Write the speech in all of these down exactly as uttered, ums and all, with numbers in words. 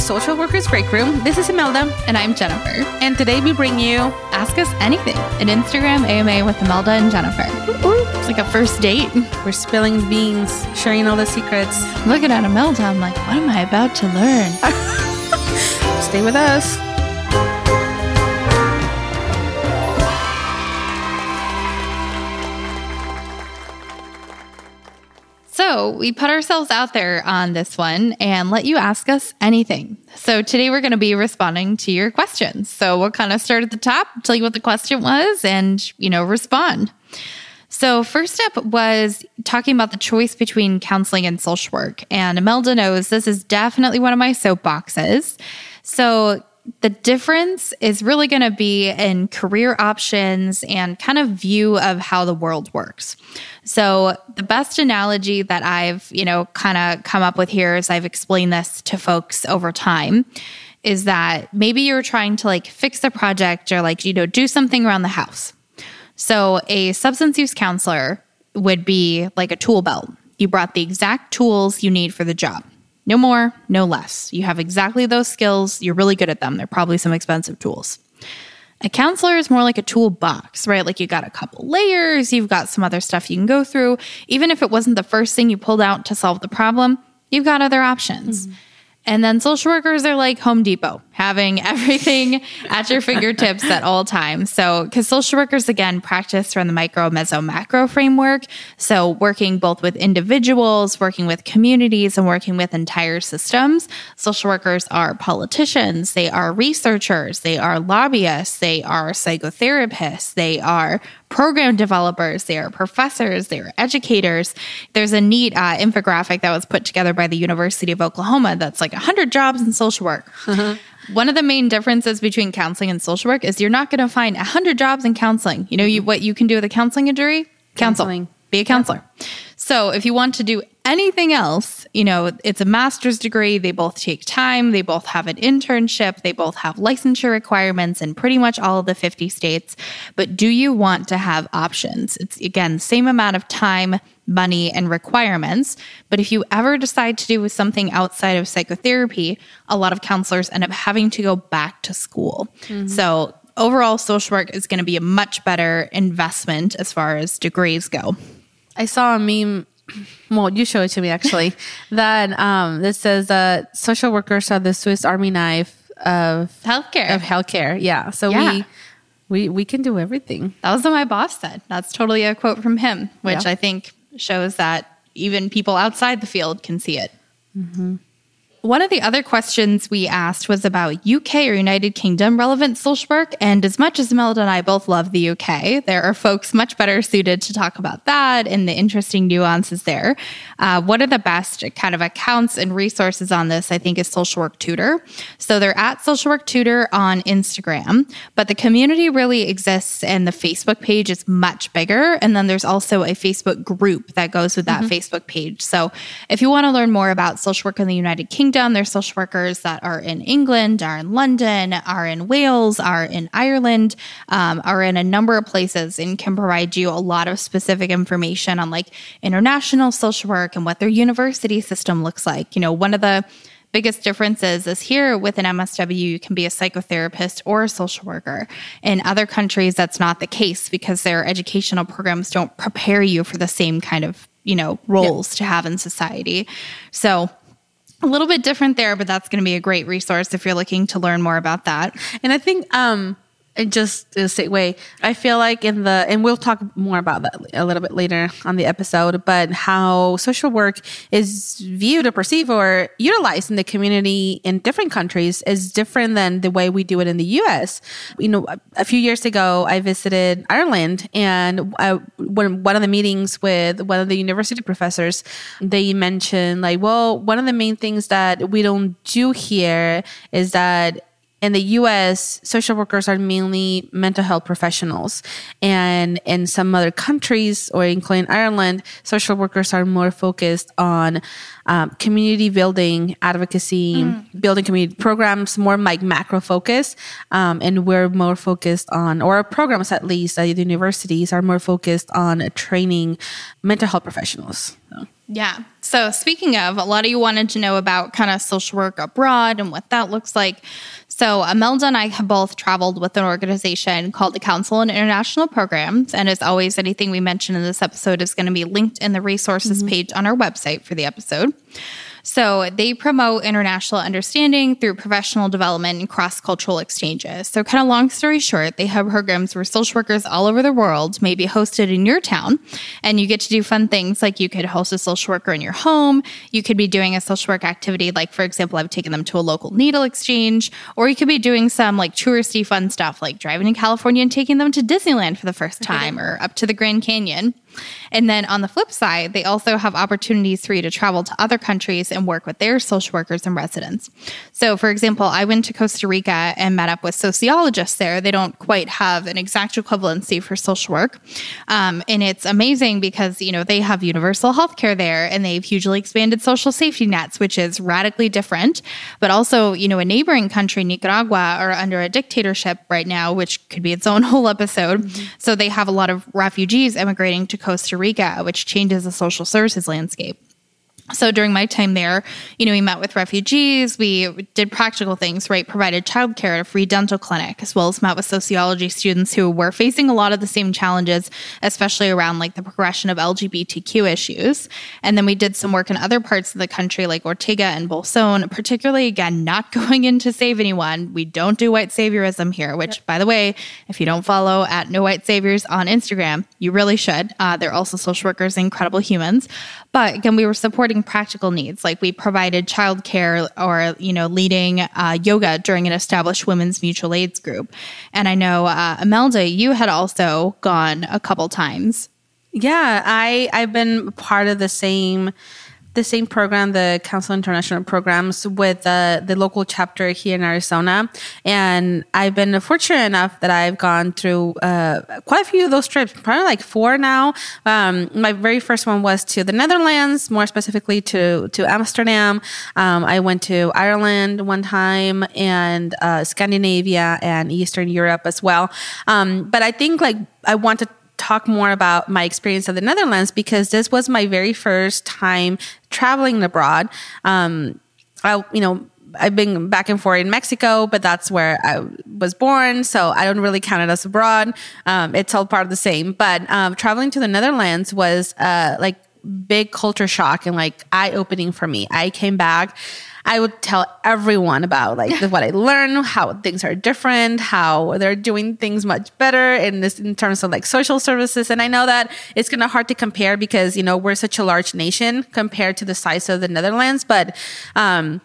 Social Workers Break Room. This is Imelda. And I'm Jennifer. And today we bring you Ask Us Anything, an Instagram A M A with Imelda and Jennifer. Ooh, it's like a first date. We're spilling the beans, sharing all the secrets. Looking at Imelda, I'm like, what am I about to learn? Stay with us. So we put ourselves out there on this one and let you ask us anything. So today we're going to be responding to your questions. So we'll kind of start at the top, tell you what the question was, and, you know, respond. So first up was talking about the choice between counseling and social work. And Imelda knows this is definitely one of my soapboxes. So the difference is really going to be in career options and kind of view of how the world works. So the best analogy that I've, you know, kind of come up with here is I've explained this to folks over time is that maybe you're trying to like fix a project or like, you know, do something around the house. So a substance use counselor would be like a tool belt. You brought the exact tools you need for the job. No more, no less. You have exactly those skills. You're really good at them. They're probably some expensive tools. A counselor is more like a toolbox, right? Like you got a couple layers. You've got some other stuff you can go through. Even if it wasn't the first thing you pulled out to solve the problem, you've got other options. Mm-hmm. And then social workers are like Home Depot, having everything at your fingertips at all times. So, because social workers, again, practice from the micro, meso, macro framework. So working both with individuals, working with communities, and working with entire systems. Social workers are politicians. They are researchers. They are lobbyists. They are psychotherapists. They are program developers. They are professors. They are educators. There's a neat uh, infographic that was put together by the University of Oklahoma that's like, one hundred jobs in social work. Uh-huh. One of the main differences between counseling and social work is you're not going to find one hundred jobs in counseling. You know you, what you can do with a counseling injury? Counsel. Counseling. Be a counselor. Yeah. So if you want to do anything else, you know, it's a master's degree. They both take time. They both have an internship. They both have licensure requirements in pretty much all of the fifty states. But do you want to have options? It's, again, same amount of time, money, and requirements. But if you ever decide to do something outside of psychotherapy, a lot of counselors end up having to go back to school. Mm-hmm. So overall, social work is going to be a much better investment as far as degrees go. I saw a meme, well, you showed it to me actually, that um, this says uh, social workers are the Swiss Army knife of healthcare. Of healthcare, yeah. So yeah. we we we can do everything. That was what my boss said. That's totally a quote from him, which yeah. I think shows that even people outside the field can see it. Mm-hmm. One of the other questions we asked was about U K or United Kingdom relevant social work. And as much as Imelda and I both love the U K, there are folks much better suited to talk about that and the interesting nuances there. Uh, one of the best kind of accounts and resources on this, I think, is Social Work Tutor. So they're at Social Work Tutor on Instagram, but the community really exists and the Facebook page is much bigger. And then there's also a Facebook group that goes with that mm-hmm. Facebook page. So if you want to learn more about social work in the United Kingdom, there's social workers that are in England, are in London, are in Wales, are in Ireland, um, are in a number of places and can provide you a lot of specific information on like international social work and what their university system looks like. You know, one of the biggest differences is here with an M S W, you can be a psychotherapist or a social worker. In other countries, that's not the case because their educational programs don't prepare you for the same kind of, you know, roles yeah. to have in society. So a little bit different there, but that's going to be a great resource if you're looking to learn more about that. And I think um, it just is a way. I feel like in the, and we'll talk more about that a little bit later on the episode, but how social work is viewed or perceived or utilized in the community in different countries is different than the way we do it in the U S. You know, a few years ago, I visited Ireland, and I, when one of the meetings with one of the university professors, they mentioned like, well, one of the main things that we don't do here is that in the U S, social workers are mainly mental health professionals. And in some other countries, or including Ireland, social workers are more focused on um, community building, advocacy, mm. building community programs, more like macro focus. Um, and we're more focused on, or our programs at least at the universities are more focused on training mental health professionals. So. Yeah. So speaking of, a lot of you wanted to know about kind of social work abroad and what that looks like. So Imelda and I have both traveled with an organization called the Council on International Programs. And as always, anything we mention in this episode is going to be linked in the resources mm-hmm. page on our website for the episode. So they promote international understanding through professional development and cross-cultural exchanges. So kind of long story short, they have programs where social workers all over the world may be hosted in your town, and you get to do fun things like you could host a social worker in your home, you could be doing a social work activity like, for example, I've taken them to a local needle exchange, or you could be doing some like touristy fun stuff like driving to California and taking them to Disneyland for the first time or up to the Grand Canyon. And then on the flip side, they also have opportunities for you to travel to other countries and work with their social workers and residents. So, for example, I went to Costa Rica and met up with sociologists there. They don't quite have an exact equivalency for social work. Um, and it's amazing because, you know, they have universal health care there and they've hugely expanded social safety nets, which is radically different. But also, you know, a neighboring country, Nicaragua, are under a dictatorship right now, which could be its own whole episode. Mm-hmm. So they have a lot of refugees immigrating to Costa Rica, which changes the social services landscape. So during my time there, you know, we met with refugees, we did practical things, right? Provided childcare at a free dental clinic, as well as met with sociology students who were facing a lot of the same challenges, especially around like the progression of L G B T Q issues. And then we did some work in other parts of the country, like Ortega and Bolson, particularly, again, not going in to save anyone. We don't do white saviorism here, which, yep. by the way, if you don't follow at No White Saviors on Instagram, you really should. Uh, they're also social workers, incredible humans. But again, we were supporting practical needs. Like we provided childcare or, you know, leading uh, yoga during an established women's mutual aids group. And I know, uh, Imelda, you had also gone a couple times. Yeah, I, I've been part of the same the same program, the Council International Programs, with uh, the local chapter here in Arizona. And I've been fortunate enough that I've gone through uh, quite a few of those trips, probably like four now. Um, my very first one was to the Netherlands, more specifically to, to Amsterdam. Um, I went to Ireland one time and uh, Scandinavia and Eastern Europe as well. Um, but I think like I wanted to talk more about my experience of the Netherlands because this was my very first time traveling abroad. Um, I, you know, I've been back and forth in Mexico, but that's where I was born. So I don't really count it as abroad. Um, it's all part of the same, but, um, traveling to the Netherlands was, uh, like big culture shock and like eye opening for me. I came back, I would tell everyone about like what I learned, how things are different, how they're doing things much better in this in terms of like social services. And I know that it's kind of hard to compare because, you know, we're such a large nation compared to the size of the Netherlands, but, um,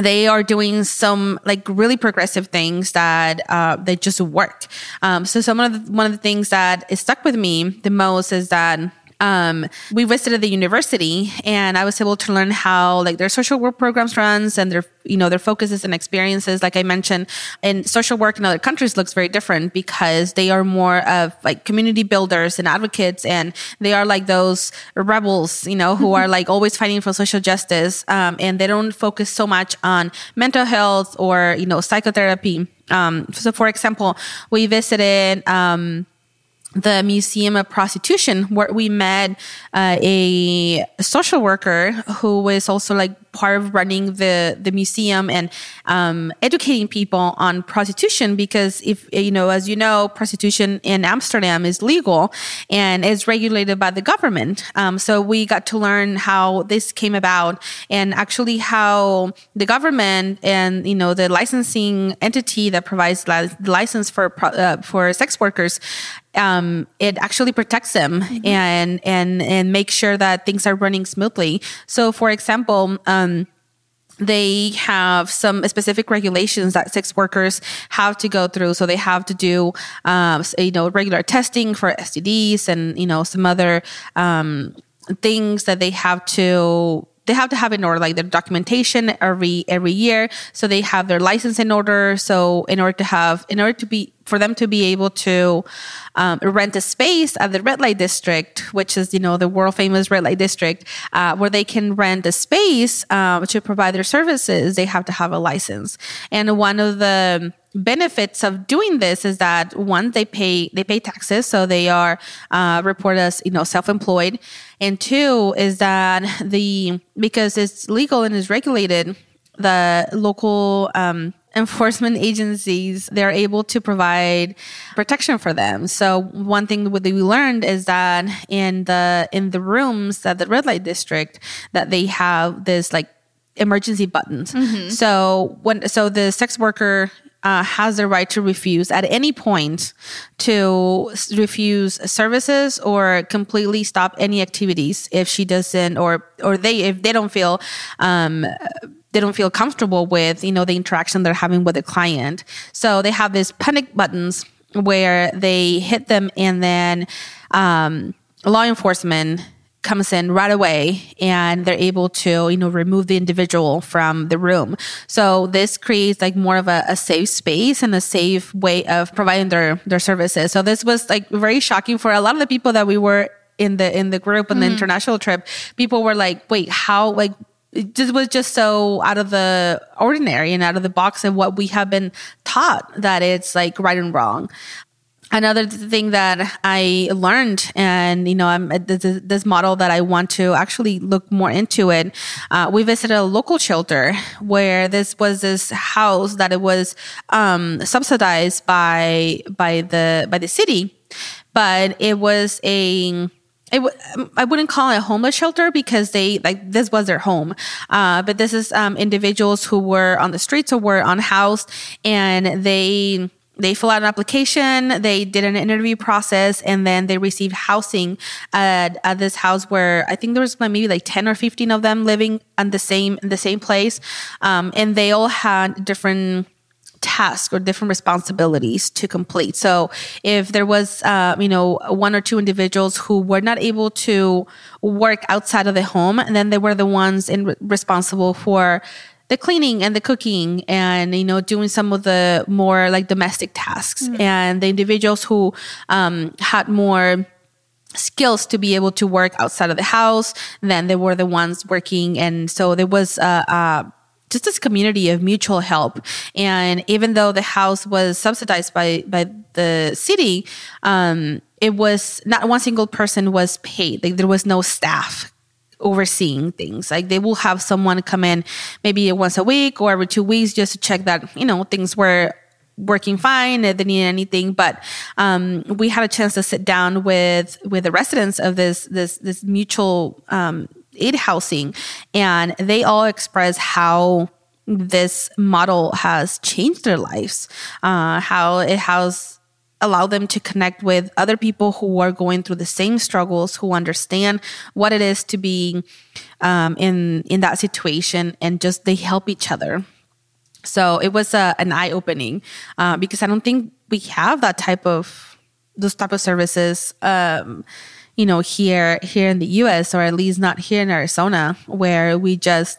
they are doing some like really progressive things that, uh, they just work. Um, so some of the, one of the things that is stuck with me the most is that, Um, we visited the university and I was able to learn how like their social work programs runs and their, you know, their focuses and experiences. Like I mentioned, and social work in other countries looks very different because they are more of like community builders and advocates. And they are like those rebels, you know, who are like always fighting for social justice. Um, and they don't focus so much on mental health or, you know, psychotherapy. Um, so for example, we visited, um, the Museum of Prostitution, where we met uh, a social worker who was also like part of running the, the museum and um, educating people on prostitution. Because if, you know, as you know, prostitution in Amsterdam is legal and is regulated by the government. Um, so we got to learn how this came about and actually how the government and, you know, the licensing entity that provides the li- license for, uh, for sex workers, Um, it actually protects them mm-hmm. and, and, and make sure that things are running smoothly. So for example, um, they have some specific regulations that sex workers have to go through. So they have to do, um, you know, regular testing for S T Ds and, you know, some other, um, things that they have to, they have to have in order, like their documentation every, every year. So they have their license in order. So in order to have, in order to be, for them to be able to um, rent a space at the Red Light District, which is, you know, the world famous Red Light District, uh, where they can rent a space uh, to provide their services, they have to have a license. And one of the benefits of doing this is that, one, they pay they pay taxes, so they are uh, reported as, you know, self-employed. And two is that the because it's legal and is regulated, the local um, enforcement agencies, they're able to provide protection for them. So one thing that we learned is that in the in the rooms at the Red Light District, that they have this like emergency buttons. Mm-hmm. So when so the sex worker uh, has the right to refuse at any point, to refuse services or completely stop any activities if she doesn't or or they if they don't feel um, they don't feel comfortable with, you know, the interaction they're having with the client. So they have these panic buttons where they hit them, and then um, law enforcement comes in right away, and they're able to, you know, remove the individual from the room. So this creates like more of a, a safe space and a safe way of providing their, their services. So this was like very shocking for a lot of the people that we were in the, in the group on mm-hmm. the international trip. People were like, wait, how, like, this was just so out of the ordinary and out of the box of what we have been taught, that it's like right and wrong. Another thing that I learned, and, you know, I'm this, this model that I want to actually look more into it. Uh, we visited a local shelter where this was this house that it was um, subsidized by by the by the city, but it was a. It w- I wouldn't call it a homeless shelter because they like this was their home, uh, but this is um, individuals who were on the streets or were unhoused, and they. They fill out an application, they did an interview process, and then they received housing at, at this house where I think there was maybe like ten or fifteen of them living in the same in the same place. Um, and they all had different tasks or different responsibilities to complete. So if there was, uh, you know, one or two individuals who were not able to work outside of the home, and then they were the ones in, responsible for the cleaning and the cooking and, you know, doing some of the more like domestic tasks. Mm-hmm. And the individuals who um, had more skills to be able to work outside of the house, then they were the ones working. And so there was uh, uh, just this community of mutual help. And even though the house was subsidized by, by the city, um, it was not one single person was paid. Like, there was no staff overseeing things. Like, they will have someone come in maybe once a week or every two weeks just to check that, you know, things were working fine, if they needed anything. But um, we had a chance to sit down with with the residents of this this this mutual um, aid housing, and they all expressed how this model has changed their lives, uh, how it has allow them to connect with other people who are going through the same struggles, who understand what it is to be um, in in that situation, and just they help each other. So it was a, an eye opening uh, because I don't think we have that type of those type of services, um, you know, here here in the U S, or at least not here in Arizona, where we just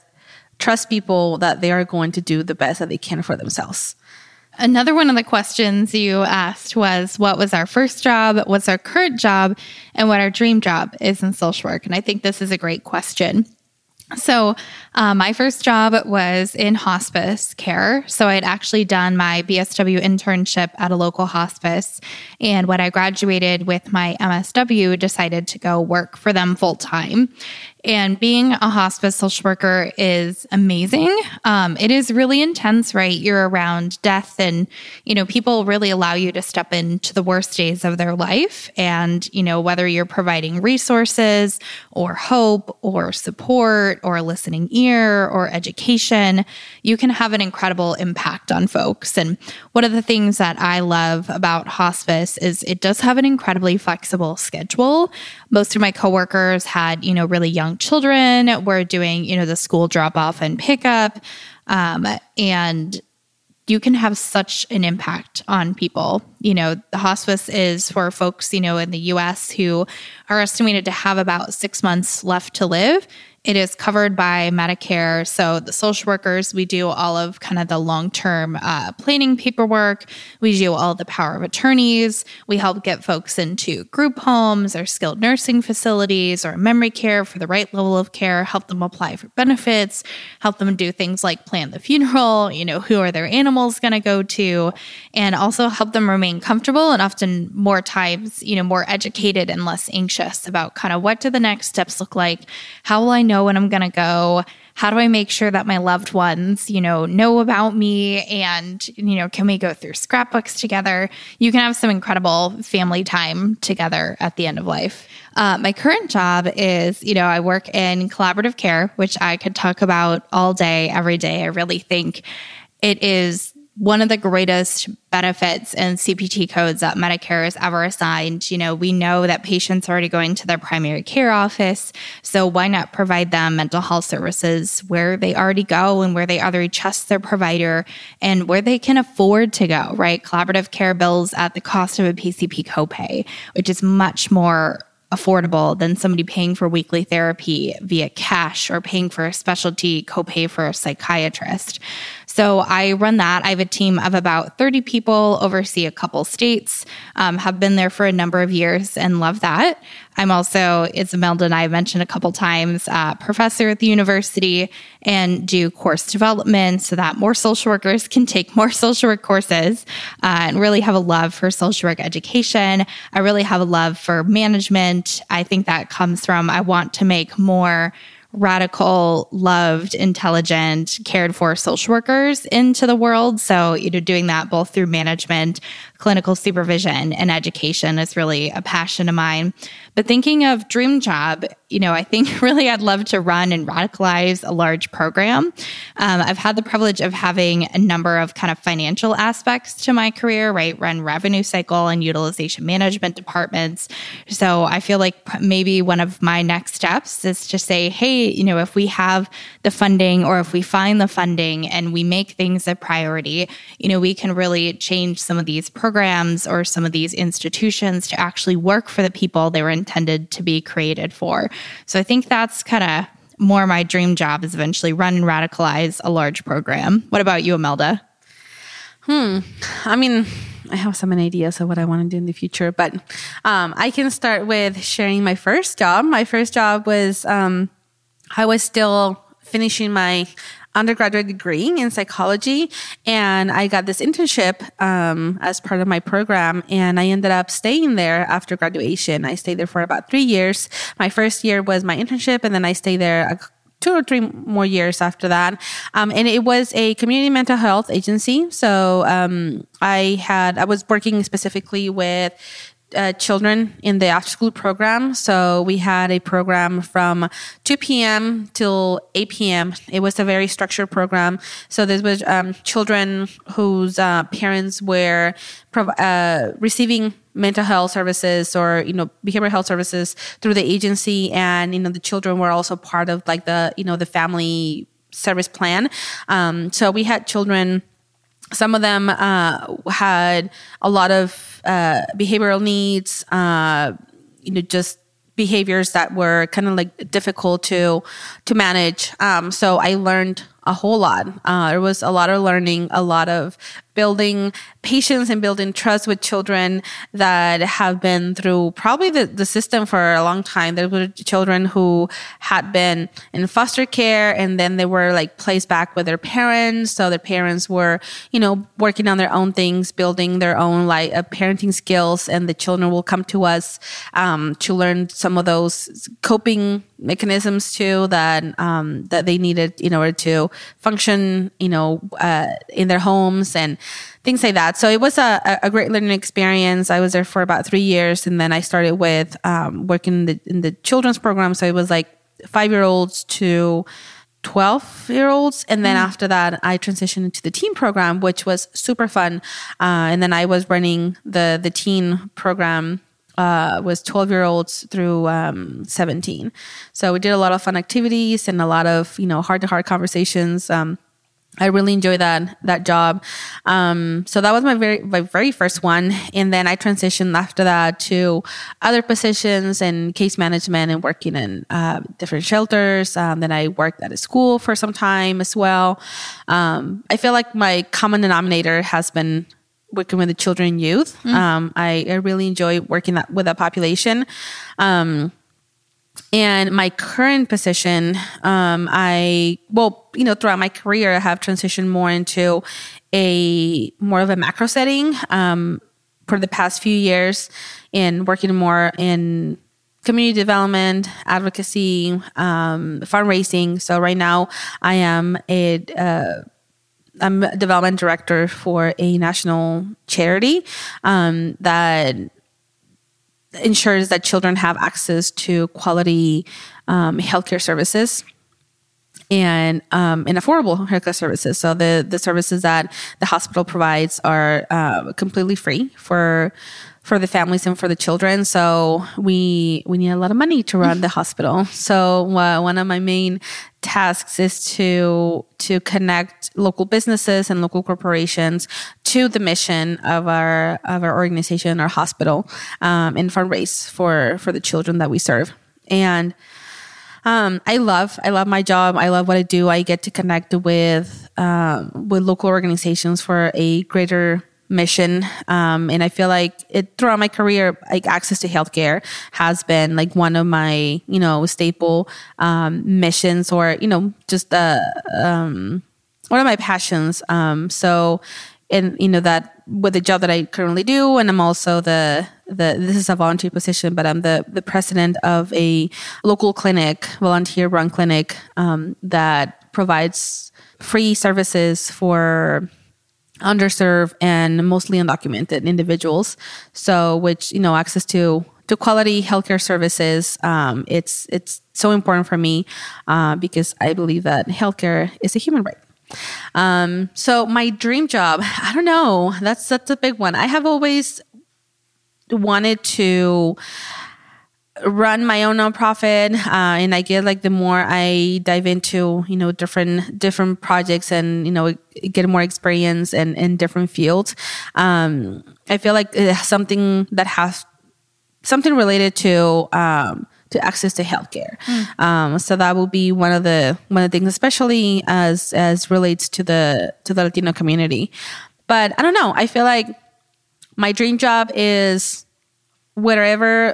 trust people that they are going to do the best that they can for themselves. Another one of the questions you asked was, what was our first job, what's our current job, and what our dream job is in social work? And I think this is a great question. So uh, my first job was in hospice care. So I had actually done my B S W internship at a local hospice. And when I graduated with my M S W, decided to go work for them full time. And being a hospice social worker is amazing. Um, it is really intense, right? You're around death, and, you know, people really allow you to step into the worst days of their life. And, you know, whether you're providing resources or hope or support or a listening ear or education, you can have an incredible impact on folks. And one of the things that I love about hospice is it does have an incredibly flexible schedule. Most of my coworkers had, you know, really young children, we're doing, you know, the school drop off and pickup. Um, and you can have such an impact on people. You know, the hospice is for folks, you know, in the U S who are estimated to have about six months left to live. It is covered by Medicare. So the social workers, we do all of kind of the long-term uh, planning paperwork. We do all the power of attorneys. We help get folks into group homes or skilled nursing facilities or memory care for the right level of care, help them apply for benefits, help them do things like plan the funeral, you know, who are their animals going to go to, and also help them remain comfortable and often more times, you know, more educated and less anxious about kind of what do the next steps look like? How will I know when I'm going to go? How do I make sure that my loved ones, you know, know about me? And, you know, can we go through scrapbooks together? You can have some incredible family time together at the end of life. Uh, my current job is, you know, I work in collaborative care, which I could talk about all day, every day. I really think it is one of the greatest benefits and C P T codes that Medicare has ever assigned. You know, we know that patients are already going to their primary care office, so why not provide them mental health services where they already go and where they already trust their provider and where they can afford to go, right? Collaborative care bills at the cost of a P C P copay, which is much more affordable than somebody paying for weekly therapy via cash or paying for a specialty copay for a psychiatrist. So I run that. I have a team of about thirty people, oversee a couple states, um, have been there for a number of years and love that. I'm also, it's Imelda and I mentioned a couple times, uh, professor at the university and do course development so that more social workers can take more social work courses uh, and really have a love for social work education. I really have a love for management. I think that comes from, I want to make more radical, loved, intelligent, cared for social workers into the world. So, you know, doing that both through management, clinical supervision, and education is really a passion of mine. But thinking of dream job, you know, I think really I'd love to run and radicalize a large program. Um, I've had the privilege of having a number of kind of financial aspects to my career, right? Run revenue cycle and utilization management departments. So I feel like maybe one of my next steps is to say, hey, you know, if we have the funding or if we find the funding and we make things a priority, you know, we can really change some of these programs or some of these institutions to actually work for the people they were intended to be created for. So I think that's kind of more my dream job, is eventually run and radicalize a large program. What about you, Imelda? Hmm. I mean, I have some ideas of what I want to do in the future, but um, I can start with sharing my first job. My first job was, um, I was still finishing my undergraduate degree in psychology, and I got this internship um, as part of my program, and I ended up staying there after graduation. I stayed there for about three years. My first year was my internship, and then I stayed there a two or three more years after that. Um, and it was a community mental health agency. So um, I had I was working specifically with Uh, children in the after-school program. So we had a program from two p.m. till eight p.m. It was a very structured program. So this was um, children whose uh, parents were prov- uh, receiving mental health services or, you know, behavioral health services through the agency. And, you know, the children were also part of like the, you know, the family service plan. Um, so we had children. Some of them uh, had a lot of uh, behavioral needs, uh, you know, just behaviors that were kind of like difficult to to manage. Um, so I learned a whole lot. Uh, there was a lot of learning, a lot of building patience and building trust with children that have been through probably the, the system for a long time. There were children who had been in foster care and then they were like placed back with their parents. So their parents were, you know, working on their own things, building their own like uh, parenting skills, and the children will come to us um, to learn some of those coping mechanisms too that um, that they needed in order to function, you know, uh, in their homes and things like that. So it was a, a great learning experience. I was there for about three years, and then I started with um, working in the, in the children's program. So it was like five-year-olds to twelve-year-olds. And then mm. after that, I transitioned into the teen program, which was super fun. Uh, and then I was running the, the teen program. Uh, was twelve-year-olds through um, seventeen. So we did a lot of fun activities and a lot of, you know, heart-to-heart conversations. Um, I really enjoy that that job. Um, so that was my very my very first one. And then I transitioned after that to other positions in case management and working in uh, different shelters. Um, then I worked at a school for some time as well. Um, I feel like my common denominator has been working with the children and youth. Mm-hmm. Um, I, I really enjoy working that, with that population. Um, And my current position, um, I, well, you know, throughout my career, I have transitioned more into a more of a macro setting um, for the past few years, and working more in community development, advocacy, um, fundraising. So right now I am a, uh, I'm a development director for a national charity um, that ensures that children have access to quality um, healthcare services and um, and affordable healthcare services. So the, the services that the hospital provides are uh, completely free for for the families and for the children. So we we need a lot of money to run the hospital. So uh, one of my main tasks is to to connect local businesses and local corporations to the mission of our of our organization, our hospital, um, and fundraise for for the children that we serve. And Um, I love, I love my job. I love what I do. I get to connect with, um, with local organizations for a greater mission. Um, and I feel like it, throughout my career, like access to healthcare has been like one of my, you know, staple, um, missions, or, you know, just, uh, um, one of my passions. Um, so, and you know, that with the job that I currently do, and I'm also the, The, this is a volunteer position, but I'm the, the president of a local clinic, volunteer-run clinic, um, that provides free services for underserved and mostly undocumented individuals. So, which, you know, access to, to quality healthcare services, um, it's it's so important for me uh, because I believe that healthcare is a human right. Um, so, my dream job, I don't know, that's that's a big one. I have always wanted to run my own nonprofit, uh, and I get like the more I dive into, you know, different different projects and, you know, get more experience in, in different fields. Um, I feel like it's something that has something related to um, to access to healthcare. Mm. Um, so that will be one of the one of the things, especially as as relates to the to the Latino community. But I don't know. I feel like my dream job is wherever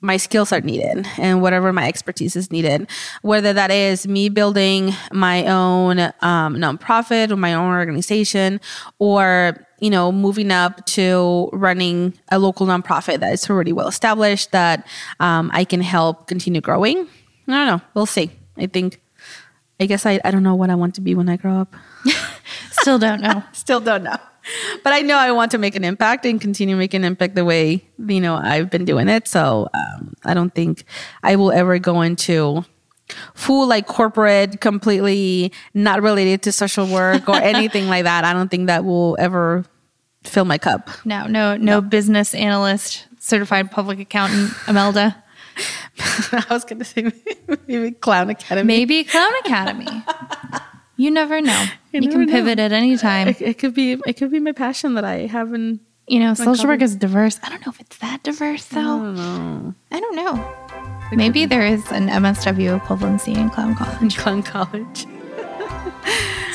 my skills are needed and whatever my expertise is needed, whether that is me building my own um, nonprofit or my own organization, or, you know, moving up to running a local nonprofit that is already well established that um, I can help continue growing. I don't know. We'll see. I think, I guess I, I don't know what I want to be when I grow up. Still don't know. Still don't know. But I know I want to make an impact and continue making an impact the way, you know, I've been doing it. So um, I don't think I will ever go into full like corporate, completely not related to social work or anything like that. I don't think that will ever fill my cup. No, no, no, no. Business analyst, certified public accountant, Imelda. I was going to say maybe Clown Academy. Maybe Clown Academy. You never know. You, you never can pivot know. At any time. It, it could be. It could be my passion that I haven't. You know, social covered. Work is diverse. I don't know if it's that diverse though. I don't know. I don't know. It Maybe there is an M S W equivalency in Clown College. In Clown College.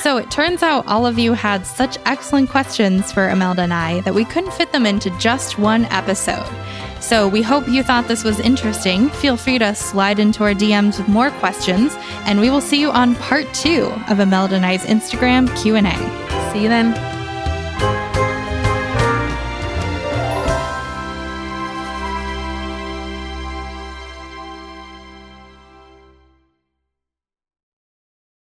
So it turns out all of you had such excellent questions for Imelda and I that we couldn't fit them into just one episode. So we hope you thought this was interesting. Feel free to slide into our D Ms with more questions, and we will see you on part two of Imelda and I's Instagram Q and A. See you then.